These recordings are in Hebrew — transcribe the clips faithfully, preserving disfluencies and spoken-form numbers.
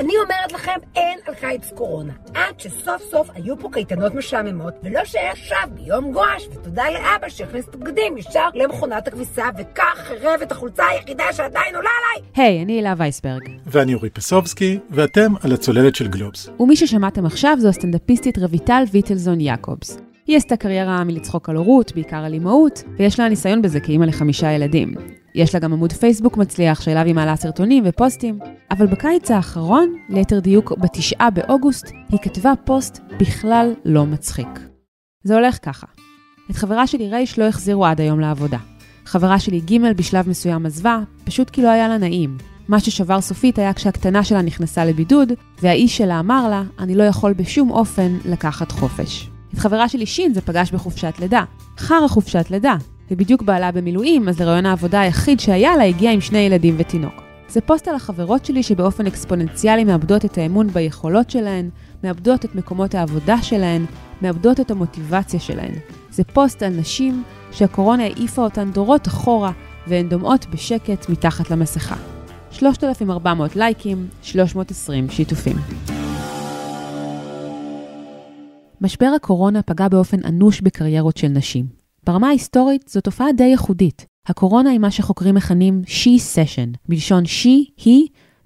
אני אומרת לכם, אין על חיץ קורונה. עד שסוף סוף היו פה קייטנות משעממות, ולא שישב ביום גואש, ותודה לאבא שהכניס את הבגדים ישר למכונת הכביסה, וכך חרב את החולצה היחידה שעדיין עולה עליי. היי, hey, אני הילה וייסברג. ואני אורי פסובסקי, ואתם על הצוללת של גלובס. ומי ששמעתם עכשיו זו הסטנדאפיסטית רויטל ויטלזון יעקובס. היא עשתה קריירה מלצחוק על הורות, בעיקר על אימהות, ויש לה ניסיון בזה כאימא לחמישה ילדים. יש לה גם עמוד פייסבוק מצליח, שאליו היא מעלה סרטונים ופוסטים, אבל בקיץ האחרון, ליתר דיוק בתשעה באוגוסט, היא כתבה פוסט בכלל לא מצחיק. זה הולך ככה. את חברה שלי רייש לא החזירו עד היום לעבודה. חברה שלי ג' בשלב מסוים עזבה, פשוט כי לא היה לה נעים. מה ששבר סופית היה כשהקטנה שלה נכנסה לבידוד, והאיש שלה אמר לה, אני לא יכול בשום אופן לקחת חופש. את חברה שלי שין זה פגש בחופשת לידה, חר החופשת לידה, ובדיוק בעלה במילואים, אז לרעיון העבודה היחיד שהיה לה הגיע עם שני ילדים ותינוק. זה פוסט על החברות שלי שבאופן אקספוננציאלי מאבדות את האמון ביכולות שלהן, מאבדות את מקומות העבודה שלהן, מאבדות את המוטיבציה שלהן. זה פוסט על נשים שהקורונה העיפה אותן דורות אחורה, והן דומעות בשקט מתחת למסכה. שלושת אלפים וארבע מאות לייקים, שלוש מאות ועשרים שיתופים. משבר הקורונה פגע באופן אנוש בקריירות של נשים. ברמה ההיסטורית זו תופעה די ייחודית. הקורונה היא מה שחוקרים מכנים she session, בלשון she, he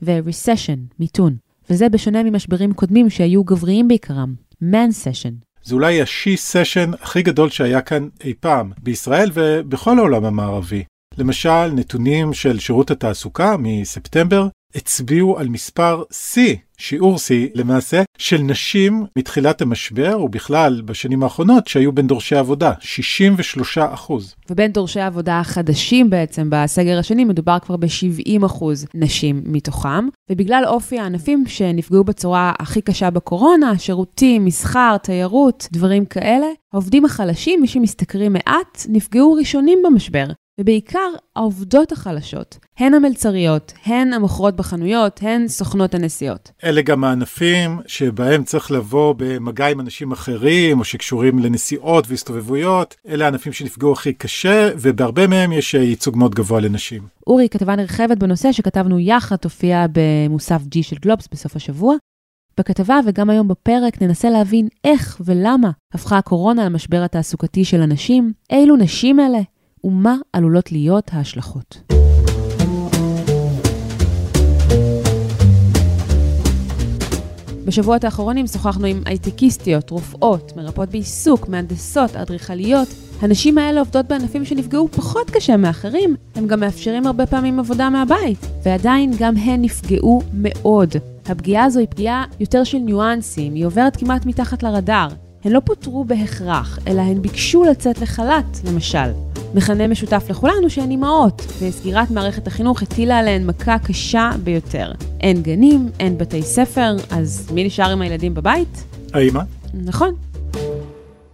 ו-recession, מיתון. וזה בשונה ממשברים קודמים שהיו גבריים בעיקרם, man session. זה אולי ה-she session הכי גדול שהיה כאן אי פעם, בישראל ובכל העולם המערבי. למשל, נתונים של שירות התעסוקה מספטמבר, הצביעו על מספר C, שיעור C למעשה, של נשים מתחילת המשבר, ובכלל בשנים האחרונות שהיו בין דורשי עבודה, שישים ושלושה אחוז. ובין דורשי העבודה החדשים בעצם, בסגר השני מדובר כבר ב-שבעים אחוז נשים מתוכם, ובגלל אופי הענפים שנפגעו בצורה הכי קשה בקורונה, שירותים, מסחר, תיירות, דברים כאלה, העובדים החלשים, מי שמסתכרים מעט, נפגעו ראשונים במשבר. ובעיקר העובדות החלשות, הן המלצריות, הן המוכרות בחנויות, הן סוכנות הנסיעות. אלה גם הענפים שבהם צריך לבוא במגע עם אנשים אחרים, או שקשורים לנסיעות והסתובבויות, אלה הענפים שנפגעו הכי קשה, ובהרבה מהם יש ייצוג מאוד גבוה לנשים. אורי, כתבה נרחבת בנושא שכתבנו יחד, הופיעה במוסף ג'י של גלובס בסוף השבוע. בכתבה וגם היום בפרק ננסה להבין איך ולמה הפכה הקורונה למשבר התעסוקתי של הנשים, אילו נשים אלה, ומה עלולות להיות ההשלכות. בשבועות האחרונים שוחחנו עם הייטקיסטיות, רופאות, מרפאות בעיסוק, מהנדסות, אדריכליות. הנשים האלה עובדות בענפים שנפגעו פחות קשה מאחרים, הם גם מאפשרים הרבה פעמים עבודה מהבית, ועדיין גם הן נפגעו מאוד. הפגיעה הזו היא פגיעה יותר של ניואנסים, היא עוברת כמעט מתחת לרדאר. הן לא פותרו בהכרח, אלא הן ביקשו לצאת לחל"ת, למשל. מכנה משותף לכולנו שהן אימהות, וסגירת מערכת החינוך הטילה עליהן מכה קשה ביותר. אין גנים, אין בתי ספר, אז מי נשאר עם הילדים בבית? האמא. נכון.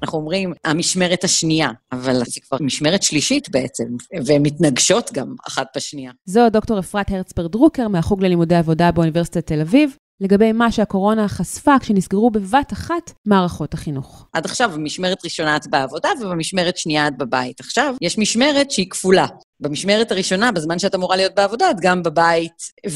אנחנו אומרים, המשמרת השנייה, אבל זה כבר משמרת שלישית בעצם, והן מתנגשות גם אחת בשנייה. זו דוקטור אפרת הרצברג דרוקר מהחוג ללימודי עבודה באוניברסיטת תל אביב, לגבי מה שהקורונה חשפה כשנסגרו בבת אחת מערכות החינוך. עד עכשיו, במשמרת ראשונה את בעבודה, ובמשמרת שנייה את בבית. עכשיו, יש משמרת שהיא כפולה. במשמרת הראשונה, בזמן שאת אמורה להיות בעבודה, את גם בבית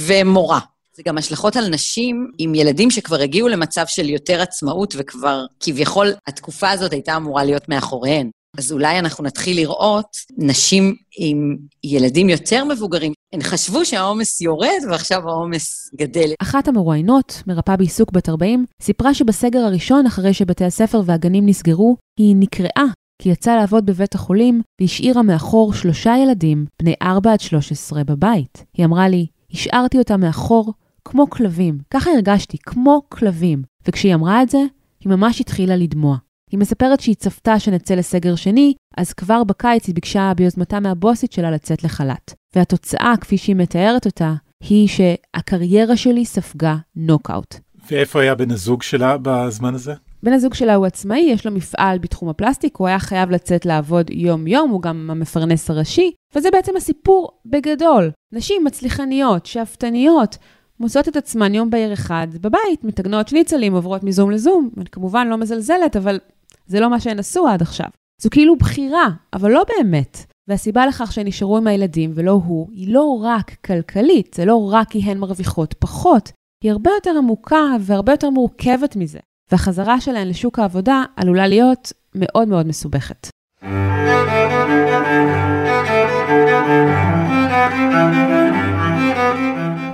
ומורה. זה גם השלכות על נשים עם ילדים שכבר הגיעו למצב של יותר עצמאות, וכבר כביכול התקופה הזאת הייתה אמורה להיות מאחוריהן. אז אולי אנחנו נתחיל לראות נשים עם ילדים יותר מבוגרים. הן חשבו שהעומס יורד ועכשיו העומס גדל. אחת המרואיינות, מרפאה בעיסוק בת ארבעים, סיפרה שבסגר הראשון אחרי שבתי הספר והגנים נסגרו, היא נקראה כי יצאה לעבוד בבית החולים והשאירה מאחור שלושה ילדים, בני ארבע עד שלוש עשרה בבית. היא אמרה לי, השארתי אותה מאחור כמו כלבים. ככה הרגשתי, כמו כלבים. וכשהיא אמרה את זה, היא ממש התחילה לדמוע. היא מספרת שהיא צפתה שנצא לסגר שני, אז כבר בקיץ היא ביקשה ביוזמתה מהבוסית שלה לצאת לחל"ת. והתוצאה, כפי שהיא מתארת אותה, היא שהקריירה שלי ספגה נוקאוט. ואיפה היה בן הזוג שלה בזמן הזה? בן הזוג שלה הוא עצמאי, יש לו מפעל בתחום הפלסטיק, הוא היה חייב לצאת לעבוד יום-יום, הוא גם המפרנס הראשי, וזה בעצם הסיפור בגדול. נשים מצליחניות, שאפתניות, מוצאות את עצמן יום בהיר אחד בבית, מתגנות שניצלים, עוברות מזום לזום, אני כמובן לא מזלזלת, אבל זה לא מה שהן עשו עד עכשיו. זו כאילו בחירה, אבל לא באמת. והסיבה לכך שהן נשארו עם הילדים ולא הוא, היא לא רק כלכלית, זה לא רק כי הן מרוויחות פחות, היא הרבה יותר עמוקה והרבה יותר מורכבת מזה, והחזרה שלהן לשוק העבודה עלולה להיות מאוד מאוד מסובכת.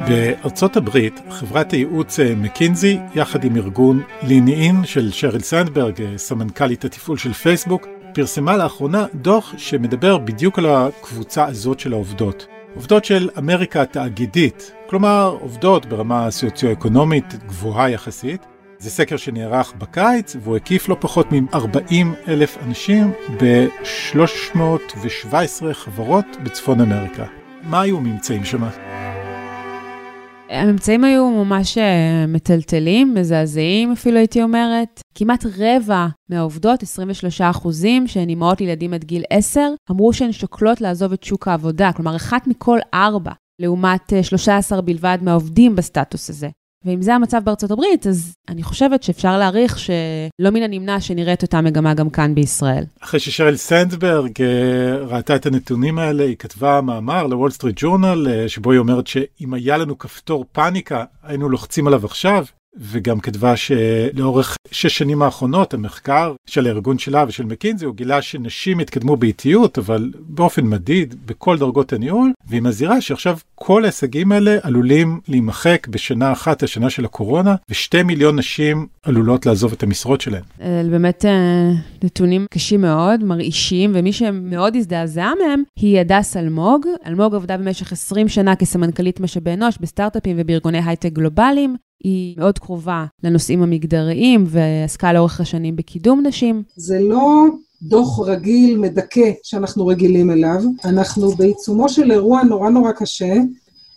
בארצות הברית, חברת הייעוץ מקינזי, יחד עם ארגון לינאין של שריל סנדברג, סמנכלית התפעול של פייסבוק, פרסמה לאחרונה דוח שמדבר בדיוק על הקבוצה הזאת של העובדות. עובדות של אמריקה התאגידית, כלומר עובדות ברמה סוציו-אקונומית גבוהה יחסית. זה סקר שנערך בקיץ והוא הקיף לא פחות מ-ארבעים אלף אנשים ב-שלוש מאות שבע עשרה חברות בצפון אמריקה. מה היו הממצאים שם? הממצאים היו ממש מטלטלים, מזעזעים אפילו הייתי אומרת. כמעט רבע מהעובדות, עשרים ושלושה אחוזים, שהן אימהות לילדים עד גיל עשר, אמרו שהן שוקלות לעזוב את שוק העבודה, כלומר אחת מכל ארבע, לעומת שלושה עשר בלבד מהעובדים בסטטוס הזה. ואם זה המצב בארצות הברית, אז אני חושבת שאפשר להעריך שלא מן הנמנע שנראית אותה מגמה גם כאן בישראל. אחרי ששריל סנדברג ראתה את הנתונים האלה, היא כתבה מאמר לוול סטריט ג'ורנל, שבו היא אומרת שאם היה לנו כפתור פאניקה, היינו לוחצים עליו עכשיו, וגם כתבה שלאורך שש שנים האחרונות, המחקר של הארגון שלה ושל מקינזי, הוא גילה שנשים התקדמו באיטיות, אבל באופן מדיד, בכל דרגות הניהול, והיא מזהירה שעכשיו כל ההישגים האלה עלולים להימחק בשנה אחת, השנה של הקורונה, ושתי מיליון נשים עלולות לעזוב את המשרות שלהן. באמת נתונים קשים מאוד, מרעישים, ומי שמאוד הזדעזע מהם, היא עדה סלמוג. אלמוג עבדה במשך עשרים שנה כסמנכלית משאבי אנוש, בסטארט-אפים ובארגוני הייטק גלובליים. היא מאוד קרובה לנושאים המגדריים, ועסקה לאורך השנים בקידום נשים. זה לא דוח רגיל, מדכא, שאנחנו רגילים אליו. אנחנו בעיצומו של אירוע נורא נורא קשה,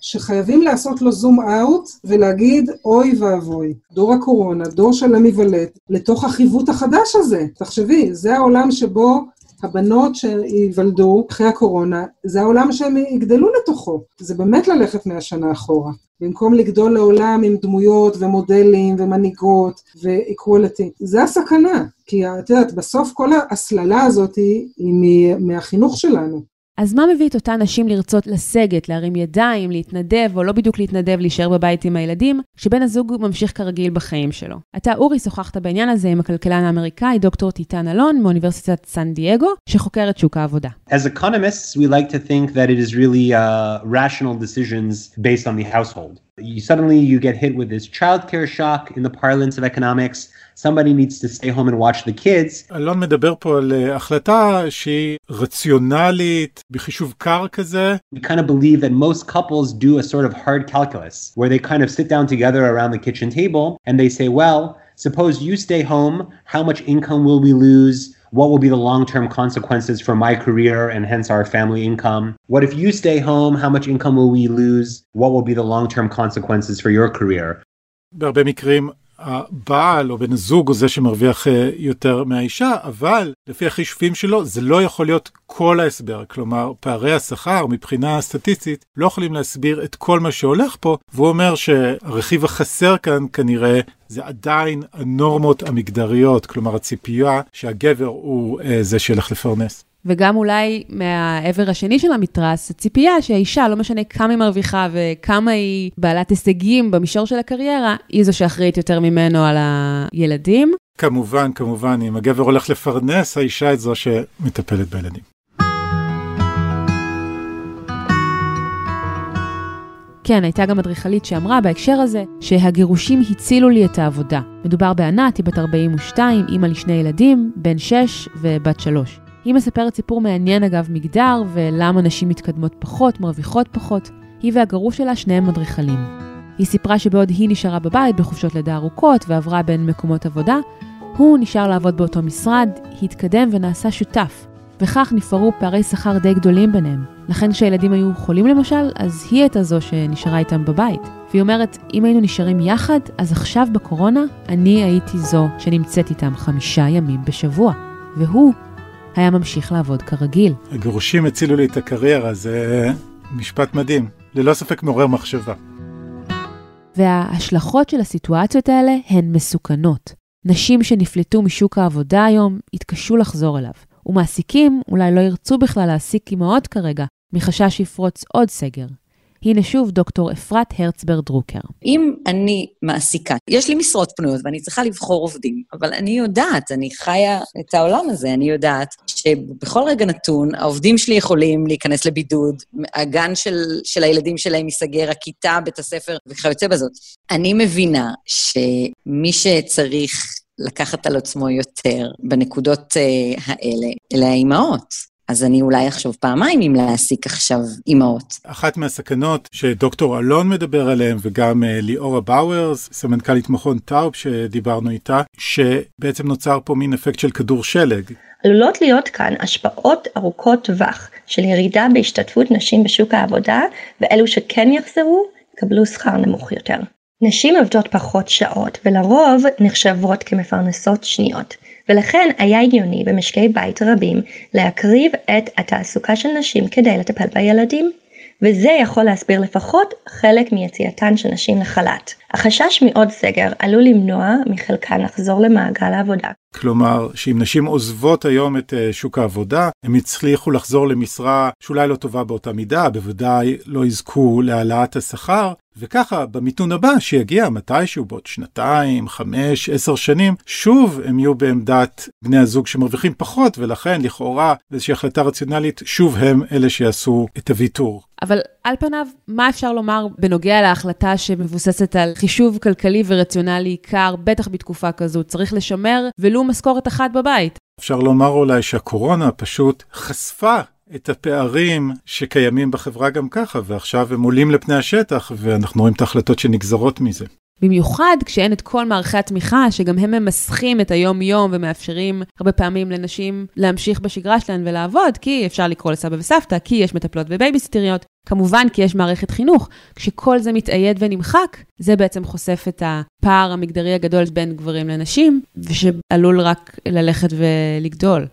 שחייבים לעשות לו זום אאוט, ולהגיד, אוי ואבוי, דור הקורונה, דור של המבלט, לתוך החיוות החדש הזה. תחשבי, זה העולם שבו הבנות שיוולדו אחרי הקורונה, זה העולם שהם יגדלו לתוכו. זה באמת ללכת מהשנה אחורה. במקום לגדול לעולם עם דמויות ומודלים ומנהיגות ואיקוולטי. זה הסכנה, כי את יודעת, בסוף כל הסללה הזאת היא מהחינוך שלנו. אז מה מביא את אותן נשים לרצות לסגת, להרים ידיים, להתנדב, או לא בדיוק להתנדב, להישאר בבית עם הילדים, שבן הזוג ממשיך כרגיל בחיים שלו? אתה, אורי, שוחחת בעניין הזה עם הכלכלן האמריקאי, דוקטור טיטן אלון, מאוניברסיטת סן דייגו, שחוקר את שוק העבודה. As economists, we like to think that it is really uh, rational decisions based on the household. You suddenly you get hit with this childcare shock in the parlance of economics. Somebody needs to stay home and watch the kids. אלון מדבר פה על החלטה שהיא רציונלית, בחישוב קר כזה. We kind of believe that most couples do a sort of hard calculus, where they kind of sit down together around the kitchen table, and they say, well, suppose you stay home, how much income will we lose? What will be the long-term consequences for my career and hence our family income? What if you stay home? How much income will we lose? What will be the long-term consequences for your career? בהרבה מקרים הבעל או בן הזוג הוא זה שמרוויח יותר מהאישה, אבל לפי החישובים שלו זה לא יכול להיות כל ההסבר. כלומר, פערי השכר מבחינה סטטיסטית לא יכולים להסביר את כל מה שהולך פה, והוא אומר שהרכיב החסר כאן כנראה זה עדיין הנורמות המגדריות, כלומר הציפייה שהגבר הוא זה שילך לפרנס. וגם אולי מהעבר השני של המתרס, הציפייה שהאישה, לא משנה כמה היא מרוויחה וכמה היא בעלת הישגים במישור של הקריירה, היא זו שאחראית יותר ממנו על הילדים. כמובן, כמובן, אם הגבר הולך לפרנס, האישה היא זו שמטפלת בילדים. כן, הייתה גם מדריכלית שאמרה בהקשר הזה שהגירושים הצילו לי את העבודה. מדובר בענת, היא בת ארבעים ושתיים, אימא לשני ילדים, בן שש ובת שלוש. היא מספרת סיפור מעניין אגב מגדר, ולמה נשים מתקדמות פחות, מרוויחות פחות. היא והגרוש שלה שניהם מדריכלים. היא סיפרה שבעוד היא נשארה בבית בחופשות לידה ארוכות ועברה בין מקומות עבודה, הוא נשאר לעבוד באותו משרד, התקדם ונעשה שותף. וכך נפערו פערי שכר די גדולים ביניהם. לכן כשהילדים היו חולים למשל, אז היא הייתה זו שנשארה איתם בבית. והיא אומרת, אם היינו נשארים יחד, אז עכשיו בקורונה אני הייתי זו שנמצאת איתם חמישה ימים בשבוע. והוא היה ממשיך לעבוד כרגיל. הגירושים הצילו לי את הקריירה, זה משפט מדהים, ללא ספק מעורר מחשבה. וההשלכות של הסיטואציות האלה הן מסוכנות. נשים שנפלטו משוק העבודה היום התקשו לחזור אליו, ומעסיקים אולי לא ירצו בכלל להעסיק אימהות כרגע, מחשש שיפרוץ עוד סגר. הנה שוב דוקטור אפרת הרצברג דרוקר. אם אני מעסיקה, יש לי משרות פנויות ואני צריכה לבחור עובדים, אבל אני יודעת, אני חיה את העולם הזה, אני יודעת שבכל רגע נתון העובדים שלי יכולים להיכנס לבידוד, הגן של, של הילדים שלהם ייסגר, הכיתה, בית הספר וכיוצא בזאת. אני מבינה שמי שצריך לקחת על עצמו יותר בנקודות uh, האלה, אלה האימהות. אז אני אולי אחשוב פעמיים אם להעסיק עכשיו אימהות. אחת מהסכנות שדוקטור אלון מדבר עליהן, וגם ליאורה באוורס, סמנכ"לית מכון טאוב שדיברנו איתה, שבעצם נוצר פה מין אפקט של כדור שלג. עלולות להיות כאן השפעות ארוכות טווח של ירידה בהשתתפות נשים בשוק העבודה, ואלו שכן יחזרו, יקבלו שכר נמוך יותר. נשים עבדות פחות שעות, ולרוב נחשבות כמפרנסות שניות. ולכן היה הגיוני במשקי בית רבים להקריב את התעסוקה של נשים כדי לטפל בילדים, וזה יכול להסביר לפחות חלק מיציאתן של נשים לחל"ת. החשש מעוד סגר עלול למנוע מחלקן לחזור למעגל העבודה. כלומר, שאם נשים עוזבות היום את שוק העבודה, הם יצליחו לחזור למשרה שאולי לא טובה באותה מידה, בוודאי לא יזכו להעלאת השכר, וככה במיתון הבא שיגיע מתישהו בעוד שנתיים, חמש, עשר שנים, שוב הם יהיו בעמדת בני הזוג שמרוויחים פחות, ולכן לכאורה איזושהי החלטה רציונלית, שוב הם אלה שיעשו את הוויתור. אבל על פניו, מה אפשר לומר בנוגע להחלטה שמבוססת על חישוב כלכלי ורציונלי עיקר, בטח בתקופה כזו, צריך לשמר ולו משכורת אחת בבית? אפשר לומר אולי שהקורונה פשוט חשפה את הפערים שקיימים בחברה גם ככה, ועכשיו הם עולים לפני השטח, ואנחנו רואים את ההחלטות שנגזרות מזה. במיוחד כשאין את כל מערכי התמיכה, שגם הם ממסכים את היום-יום ומאפשרים הרבה פעמים לנשים להמשיך בשגרה שלהן ולעבוד, כי אפשר לקרוא לסבא וסבתא, כי יש מטפלות ובייביסיטריות, כמובן כי יש מערכת חינוך. כשכל זה מתאייד ונמחק, זה בעצם חושף את הפער המגדרי הגדול בין גברים לנשים, ושעלול רק ללכת ולגדול.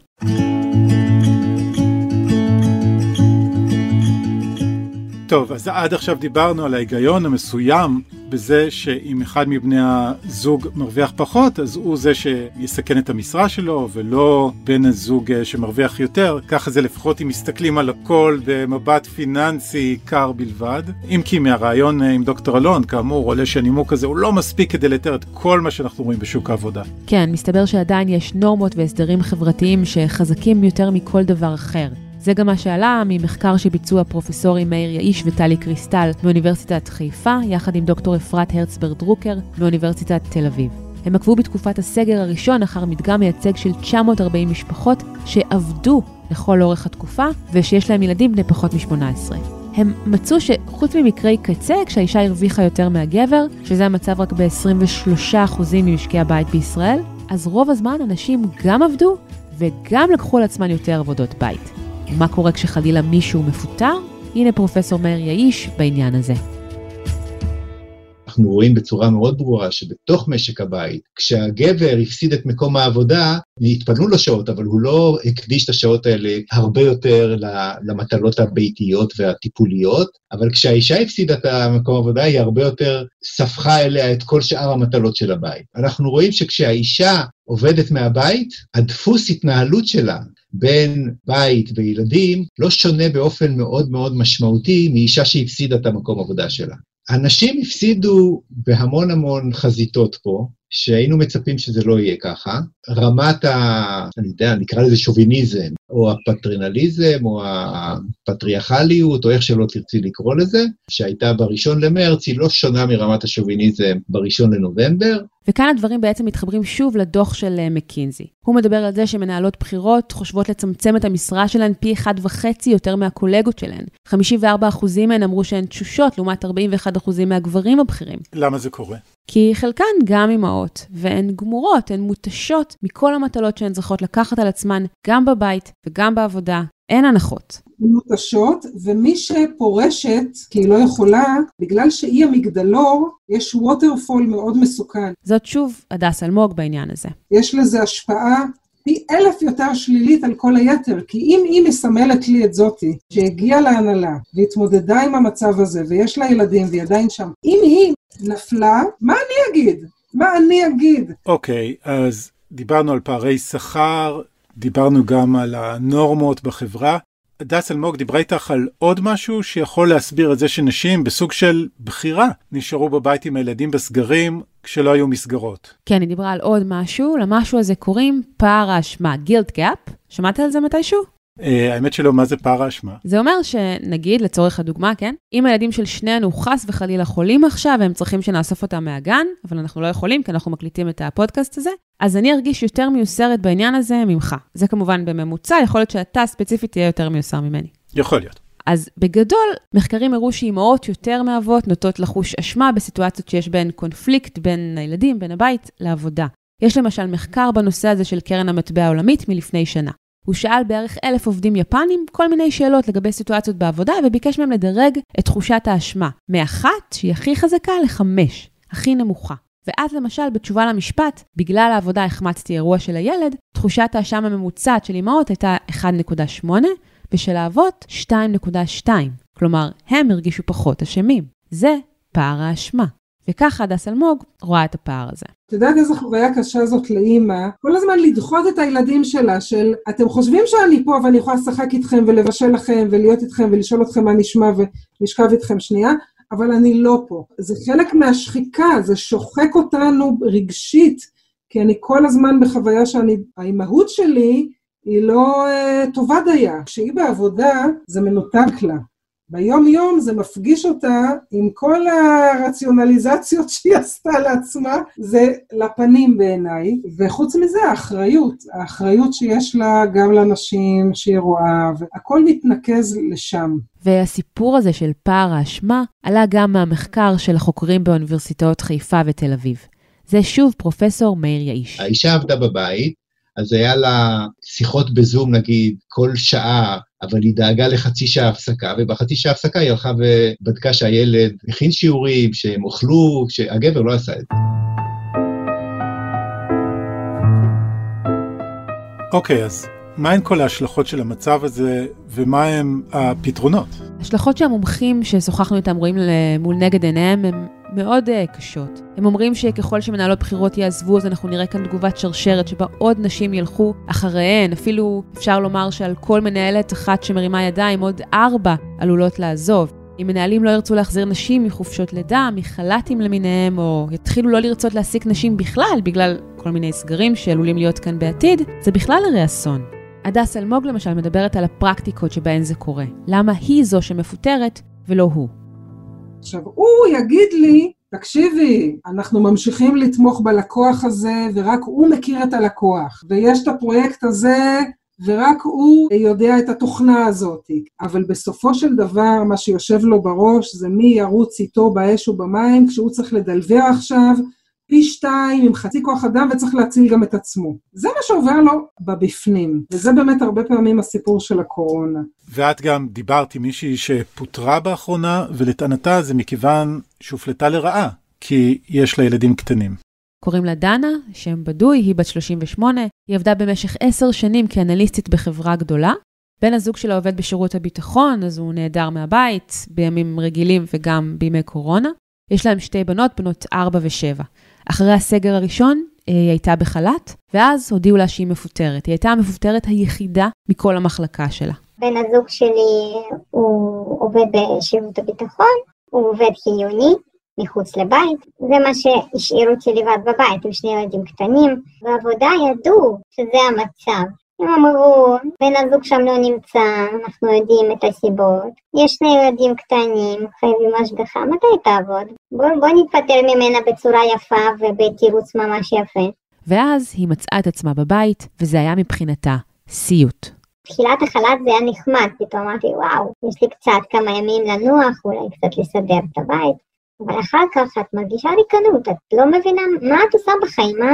טוב, אז עד עכשיו דיברנו על ההיגיון המסוים בזה שאם אחד מבני הזוג מרוויח פחות, אז הוא זה שיסכן את המשרה שלו, ולא בן הזוג שמרוויח יותר. ככה זה לפחות אם מסתכלים על הכל במבט פיננסי קר בלבד. אם כי מהרעיון עם דוקטור אלון, כאמור, עולה שהנימוק הזה הוא לא מספיק כדי לתאר את כל מה שאנחנו רואים בשוק העבודה. כן, מסתבר שעדיין יש נורמות והסדרים חברתיים שחזקים יותר מכל דבר אחר. זה גם מה שעלה ממחקר שביצעו הפרופסורים מאיר יאיש וטלי קריסטל מאוניברסיטת חיפה, יחד עם דוקטור אפרת הרצברג דרוקר מאוניברסיטת תל אביב. הם עקבו בתקופת הסגר הראשון אחר מדגם מייצג של תשע מאות וארבעים משפחות שעבדו לכל אורך התקופה, ושיש להם ילדים בני פחות מ-שמונה עשרה. הם מצאו שחוץ ממקרי קצה, כשהאישה הרוויחה יותר מהגבר, שזה המצב רק ב-עשרים ושלושה אחוז ממשקי הבית בישראל, אז רוב הזמן אנשים גם עבדו וגם לקחו על עצמן יותר עבודות בית. מה קורה כשחלילה מישהו מפוטר? הנה פרופסור מאיר יאיש בעניין הזה. אנחנו רואים בצורה מאוד ברורה שבתוך משק הבית, כשהגבר הפסיד את מקום העבודה, התפנו לו שעות, אבל הוא לא הקדיש את השעות האלה הרבה יותר למטלות הביתיות והטיפוליות, אבל כשהאישה הפסידה את המקום העבודה, היא הרבה יותר ספחה אליה את כל שאר המטלות של הבית. אנחנו רואים שכשהאישה עובדת מהבית, הדפוס התנהלות שלה, בין בית וילדים, לא שונה באופן מאוד מאוד משמעותי מאישה שהפסידה את המקום עבודה שלה. אנשים הפסידו בהמון המון חזיתות פה, שהיינו מצפים שזה לא יהיה ככה. רמת ה... אני יודע, נקרא לזה שוביניזם, או הפטרנליזם, או הפטריארכליות, או איך שלא תרצי לקרוא לזה, שהייתה בראשון למרץ, היא לא שונה מרמת השוביניזם בראשון לנובמבר. וכאן הדברים בעצם מתחברים שוב לדוח של מקינזי. הוא מדבר על זה שמנהלות בחירות חושבות לצמצם את המשרה שלהן פי אחד וחצי יותר מהקולגות שלהן. חמישים וארבעה אחוז מהן אמרו שהן תשושות, לעומת ארבעים ואחד אחוז מהגברים הבכירים. למה זה קורה? כי חלקן גם אמהות, והן גמורות, הן מותשות מכל המטלות שהן צריכות לקחת על עצמן, גם בבית וגם בעבודה. אין הנחות. מותשות, ומי שפורשת, כי היא לא יכולה, בגלל שהיא המגדלור, יש ווטרפול מאוד מסוכן. זאת שוב עדה סלמוג בעניין הזה. יש לזה השפעה פי אלף יותר שלילית על כל היתר, כי אם היא מסמלת לי את זאתי, שהגיעה להנהלה, והתמודדה עם המצב הזה, ויש לה ילדים, והיא עדיין שם, אם היא נפלה, מה אני אגיד? מה אני אגיד? אוקיי, okay, אז דיברנו על פערי שכר, דיברנו גם על הנורמות בחברה, הדס אלמוג דיברה איתך על עוד משהו שיכול להסביר את זה שנשים בסוג של בחירה נשארו בבית עם הילדים בסגרים כשלא היו מסגרות. כן, היא דיברה על עוד משהו, למשהו הזה קוראים פער האשמה, guilt gap. שמעת על זה מתישהו? האמת שלא, מה זה פער האשמה? זה אומר שנגיד, לצורך הדוגמה, כן? אם הילדים של שנינו חס וחלילה חולים עכשיו, הם צריכים שנאסוף אותם מהגן, אבל אנחנו לא יכולים, כי אנחנו מקליטים את הפודקאסט הזה, אז אני ארגיש יותר מיוסרת בעניין הזה ממך. זה כמובן בממוצע, יכול להיות שאתה ספציפית תהיה יותר מיוסר ממני. יכול להיות. אז בגדול, מחקרים הראו שאימהות יותר מאבות נוטות לחוש אשמה בסיטואציות שיש בין קונפליקט, בין הילדים, בין הבית, לעבודה. יש למשל מחקר בנושא הזה של קרן המטבע העולמית מלפני שנה. הוא שאל בערך אלף עובדים יפנים כל מיני שאלות לגבי סיטואציות בעבודה, וביקש מהם לדרג את תחושת האשמה, מאחת שהיא הכי חזקה לחמש, הכי נמוכה. ואז למשל בתשובה למשפט, בגלל העבודה החמצתי אירוע של הילד, תחושת האשמה הממוצעת של אמהות הייתה אחת נקודה שמונה, ושל האבות שתיים נקודה שתיים. כלומר, הם הרגישו פחות אשמים. זה פער האשמה. וככה הדס אלמוג רואה את הפער הזה. תדעת איזו חוויה קשה זאת לאימא, כל הזמן לדחות את הילדים שלה, של אתם חושבים שאני פה ואני יכולה לשחק איתכם ולבשל לכם ולהיות איתכם ולשאול אתכם מה נשמע ולשכב איתכם שנייה, אבל אני לא פה. זה חלק מהשחיקה, זה שוחק אותנו רגשית, כי אני כל הזמן בחוויה שאני, האימהות שלי היא לא uh, טובה דייה. כשהיא בעבודה זה מנותק לה. ביום יום זה מפגיש אותה עם כל הרציונליזציות שהיא עשתה לעצמה, זה לפנים בעיניי, וחוץ מזה האחריות, האחריות שיש לה גם לאנשים שהיא רואה, והכל מתנקז לשם. והסיפור הזה של פער האשמה עלה גם מהמחקר של החוקרים באוניברסיטאות חיפה ותל אביב. זה שוב פרופסור מאיר יעיש. האישה עבדה בבית, אז היה לה שיחות בזום נגיד כל שעה, אבל היא דאגה לחצי שעה הפסקה, ובחצי שעה הפסקה היא הלכה ובדקה שהילד הכין שיעורים, שהם אוכלו, שהגבר לא עשה את זה. אוקיי, אז מה הן כל ההשלכות של המצב הזה, ומה הן הפתרונות? השלכות שהמומחים ששוחחנו איתם רואים מול נגד עיניהם, הם מאוד קשות. הם אומרים שככל שמנהלות בחירות יעזבו, אז אנחנו נראה כאן תגובת שרשרת שבה עוד נשים ילכו אחריהן. אפילו אפשר לומר שעל כל מנהלת אחת שמרימה ידיים, עוד ארבע עלולות לעזוב. אם מנהלים לא ירצו להחזיר נשים מחופשות לידה, מחל"תים למיניהם, או יתחילו לא לרצות להעסיק נשים בכלל, בגלל כל מיני סגרים שעלולים להיות כאן בעתיד, זה בכלל הרי אסון. עדה סלמוג למשל מדברת על הפרקטיקות שבהן זה קורה. למה היא זו שמפוטרת ולא הוא? עכשיו, הוא יגיד לי, תקשיבי, אנחנו ממשיכים לתמוך בלקוח הזה, ורק הוא מכיר את הלקוח, ויש את הפרויקט הזה, ורק הוא יודע את התוכנה הזאת. אבל בסופו של דבר, מה שיושב לו בראש, זה מי ירוץ איתו באש ובמים, כשהוא צריך לדלבר עכשיו, פי שתיים, עם חצי כוח אדם, וצריך להציל גם את עצמו. זה מה שעובר לו בבפנים, וזה באמת הרבה פעמים הסיפור של הקורונה. ואת גם דיברת עם מישהי שפוטרה באחרונה, ולטענתה זה מכיוון שהופלתה לרעה, כי יש לה ילדים קטנים. קוראים לה דנה, שם בדוי, היא בת שלושים ושמונה, היא עבדה במשך עשר שנים כאנליסטית בחברה גדולה, בן הזוג שלה עובד בשירות הביטחון, אז הוא נעדר מהבית, בימים רגילים וגם בימי קורונה. יש להם שתי בנות, בנות ארבע ושבע. אחרי הסגר הראשון, היא הייתה בחל"ת, ואז הודיעו לה שהיא מפוטרת. היא הייתה המפוטרת היחידה מכל המחלקה שלה. בן הזוג שלי הוא עובד בשירות הביטחון, הוא עובד חיוני, מחוץ לבית. זה מה שהשאיר אותי לבד בבית, עם שני ילדים קטנים. בעבודה ידעו שזה המצב. הם אמרו, בן הזוג שם לא נמצא, אנחנו יודעים את הסיבות. יש שני ילדים קטנים, חייבים השגחה, מתי תעבוד? בוא, בוא נתפטר ממנה בצורה יפה ובתירוץ ממש יפה. ואז היא מצאה את עצמה בבית, וזה היה מבחינתה סיוט. תחילת החל"ת זה היה נחמד, פתאום אמרתי, וואו, יש לי קצת כמה ימים לנוח, אולי קצת לסדר את הבית. אבל אחר כך את מרגישה ריקנות, את לא מבינה מה את עושה בחיים, מה,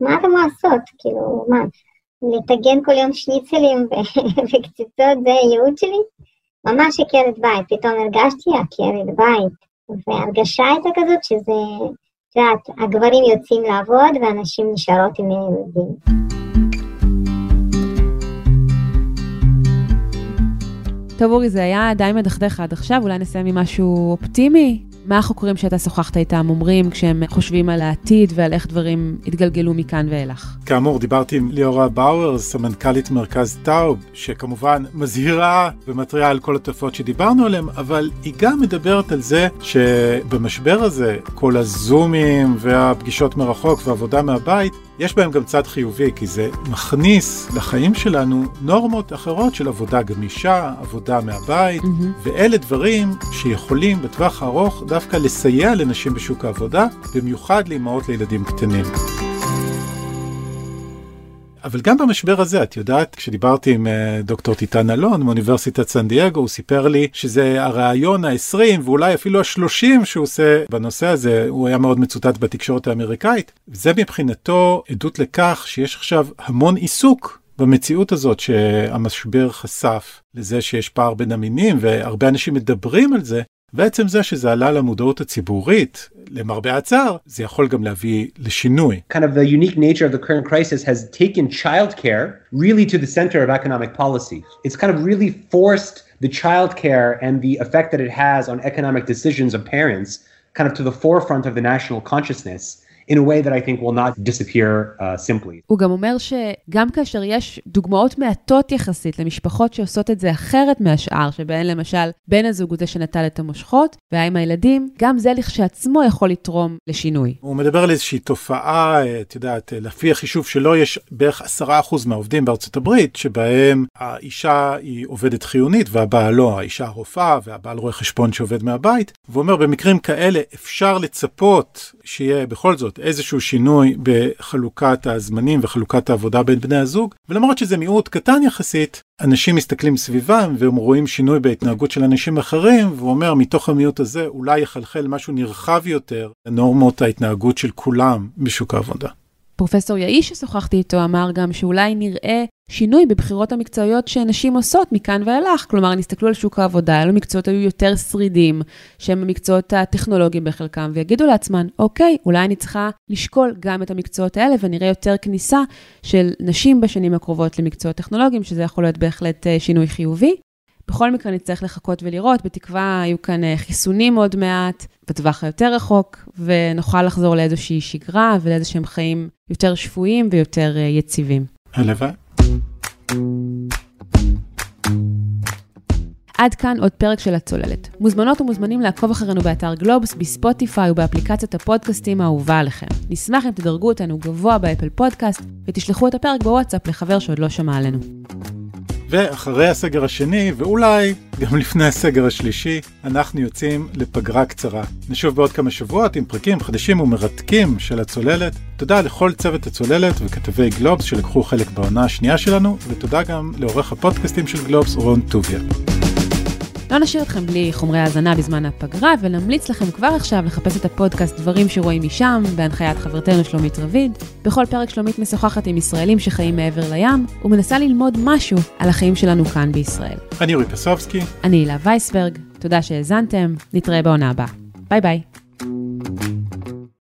מה את אמורה לעשות, כאילו, מה... לתגן כל יום שניצלים וקציצות, זה הייעוד שלי. ממש עקרת בית, פתאום הרגשתי עקרת בית, והרגשה הייתה כזאת שזה, שאת, הגברים יוצאים לעבוד ואנשים נשארות עם הילדים. טוב אורי, זה היה די מדחדך עד עכשיו, אולי נסיים עם משהו אופטימי? מה החוקרים שאתה שוחחת איתם אומרים כשהם חושבים על העתיד ועל איך דברים התגלגלו מכאן ואילך? כאמור, דיברתי עם ליאורה באואר, סמנכ"לית מרכז טאוב, שכמובן מזהירה ומתריעה על כל התופעות שדיברנו עליהם, אבל היא גם מדברת על זה שבמשבר הזה, כל הזומים והפגישות מרחוק והעבודה מהבית, יש בהם גם צד חיובי, כי זה מכניס לחיים שלנו נורמות אחרות של עבודה גמישה, עבודה מהבית, mm-hmm. ואלה דברים שיכולים בטווח הארוך דווקא לסייע לנשים בשוק העבודה, במיוחד לאמהות לילדים קטנים. אבל גם במשבר הזה, את יודעת, כשדיברתי עם דוקטור טיטן אלון מאוניברסיטת סן דייגו, הוא סיפר לי שזה הרעיון ה-עשרים ואולי אפילו ה-שלושים שהוא עושה בנושא הזה, הוא היה מאוד מצוטט בתקשורת האמריקאית. זה מבחינתו עדות לכך שיש עכשיו המון עיסוק במציאות הזאת שהמשבר חשף לזה שיש פער בין המינים, והרבה אנשים מדברים על זה, בעצם זה שזה עלה למודעות הציבורית, למרבה הצער, זה יכול גם להביא לשינוי. Kind of the unique nature of the current crisis has taken childcare really to the center of economic policy. It's kind of really forced the childcare and the effect that it has on economic decisions of parents kind of to the forefront of the national consciousness. in a way that I think will not disappear uh, simply. הוא גם אומר שגם כאשר יש דוגמאות מעטות יחסית למשפחות שעושות את זה אחרת מהשאר, שבהן למשל בן הזוג הוא זה שנטל את המושכות, והאם הילדים, גם זה לכשעצמו יכול לתרום לשינוי. הוא מדבר על איזושהי תופעה, את יודעת, לפי החישוב שלו יש בערך עשרה אחוז מהעובדים בארצות הברית, שבהם האישה היא עובדת חיונית, והבעל לא, האישה הרופאה, והבעל רואה חשבון שעובד מהבית, ואומר במקרים כאלה אפשר לצפות שיהיה בכל זאת איזשהו שינוי בחלוקת הזמנים וחלוקת העבודה בין בני הזוג, ולמרות שזה מיעוט קטן יחסית, אנשים מסתכלים סביבם והם רואים שינוי בהתנהגות של אנשים אחרים, והוא אומר מתוך המיעוט הזה אולי יחלחל משהו נרחב יותר לנורמות ההתנהגות של כולם בשוק העבודה. פרופסור יאיש ששוחחתי איתו אמר גם שאולי נראה שינוי בבחירות המקצועיות שנשים עושות מכאן ואילך, כלומר נסתכלו על שוק העבודה, אלו מקצועות היו יותר שרידים, שהם המקצועות הטכנולוגיים בחלקם, ויגידו לעצמן, אוקיי, אולי אני צריכה לשקול גם את המקצועות האלה, ונראה יותר כניסה של נשים בשנים הקרובות למקצועות טכנולוגיים, שזה יכול להיות בהחלט שינוי חיובי. בכל מקרה נצטרך לחכות ולראות, בתקווה היו כאן חיסונים עוד מעט, בטווח היותר רחוק, ונוכל לחזור לאיזושהי שגרה ולאיזשהם חיים יותר שפויים ויותר יציבים. הלוואי. עד כאן עוד פרק של הצוללת. מוזמנות ומוזמנים לעקוב אחרינו באתר גלובס, בספוטיפיי ובאפליקציות הפודקאסטים האהובה עליכם. נשמח אם תדרגו אותנו גבוה באפל פודקאסט, ותשלחו את הפרק בוואטסאפ לחבר שעוד לא שמע עלינו. ואחרי הסגר השני, ואולי גם לפני הסגר השלישי, אנחנו יוצאים לפגרה קצרה. נשוב בעוד כמה שבועות עם פרקים חדשים ומרתקים של הצוללת. תודה לכל צוות הצוללת וכתבי גלובס שלקחו חלק בעונה השנייה שלנו, ותודה גם לעורך הפודקאסטים של גלובס, רון טוביה. לא נשאיר אתכם בלי חומרי האזנה בזמן הפגרה, ונמליץ לכם כבר עכשיו לחפש את הפודקאסט דברים שרואים משם, בהנחיית חברתנו שלומית רביד. בכל פרק שלומית משוחחת עם ישראלים שחיים מעבר לים, ומנסה ללמוד משהו על החיים שלנו כאן בישראל. אני אורי פסובסקי. אני הילה וייסברג. תודה שהאזנתם. נתראה בעונה הבאה. ביי ביי.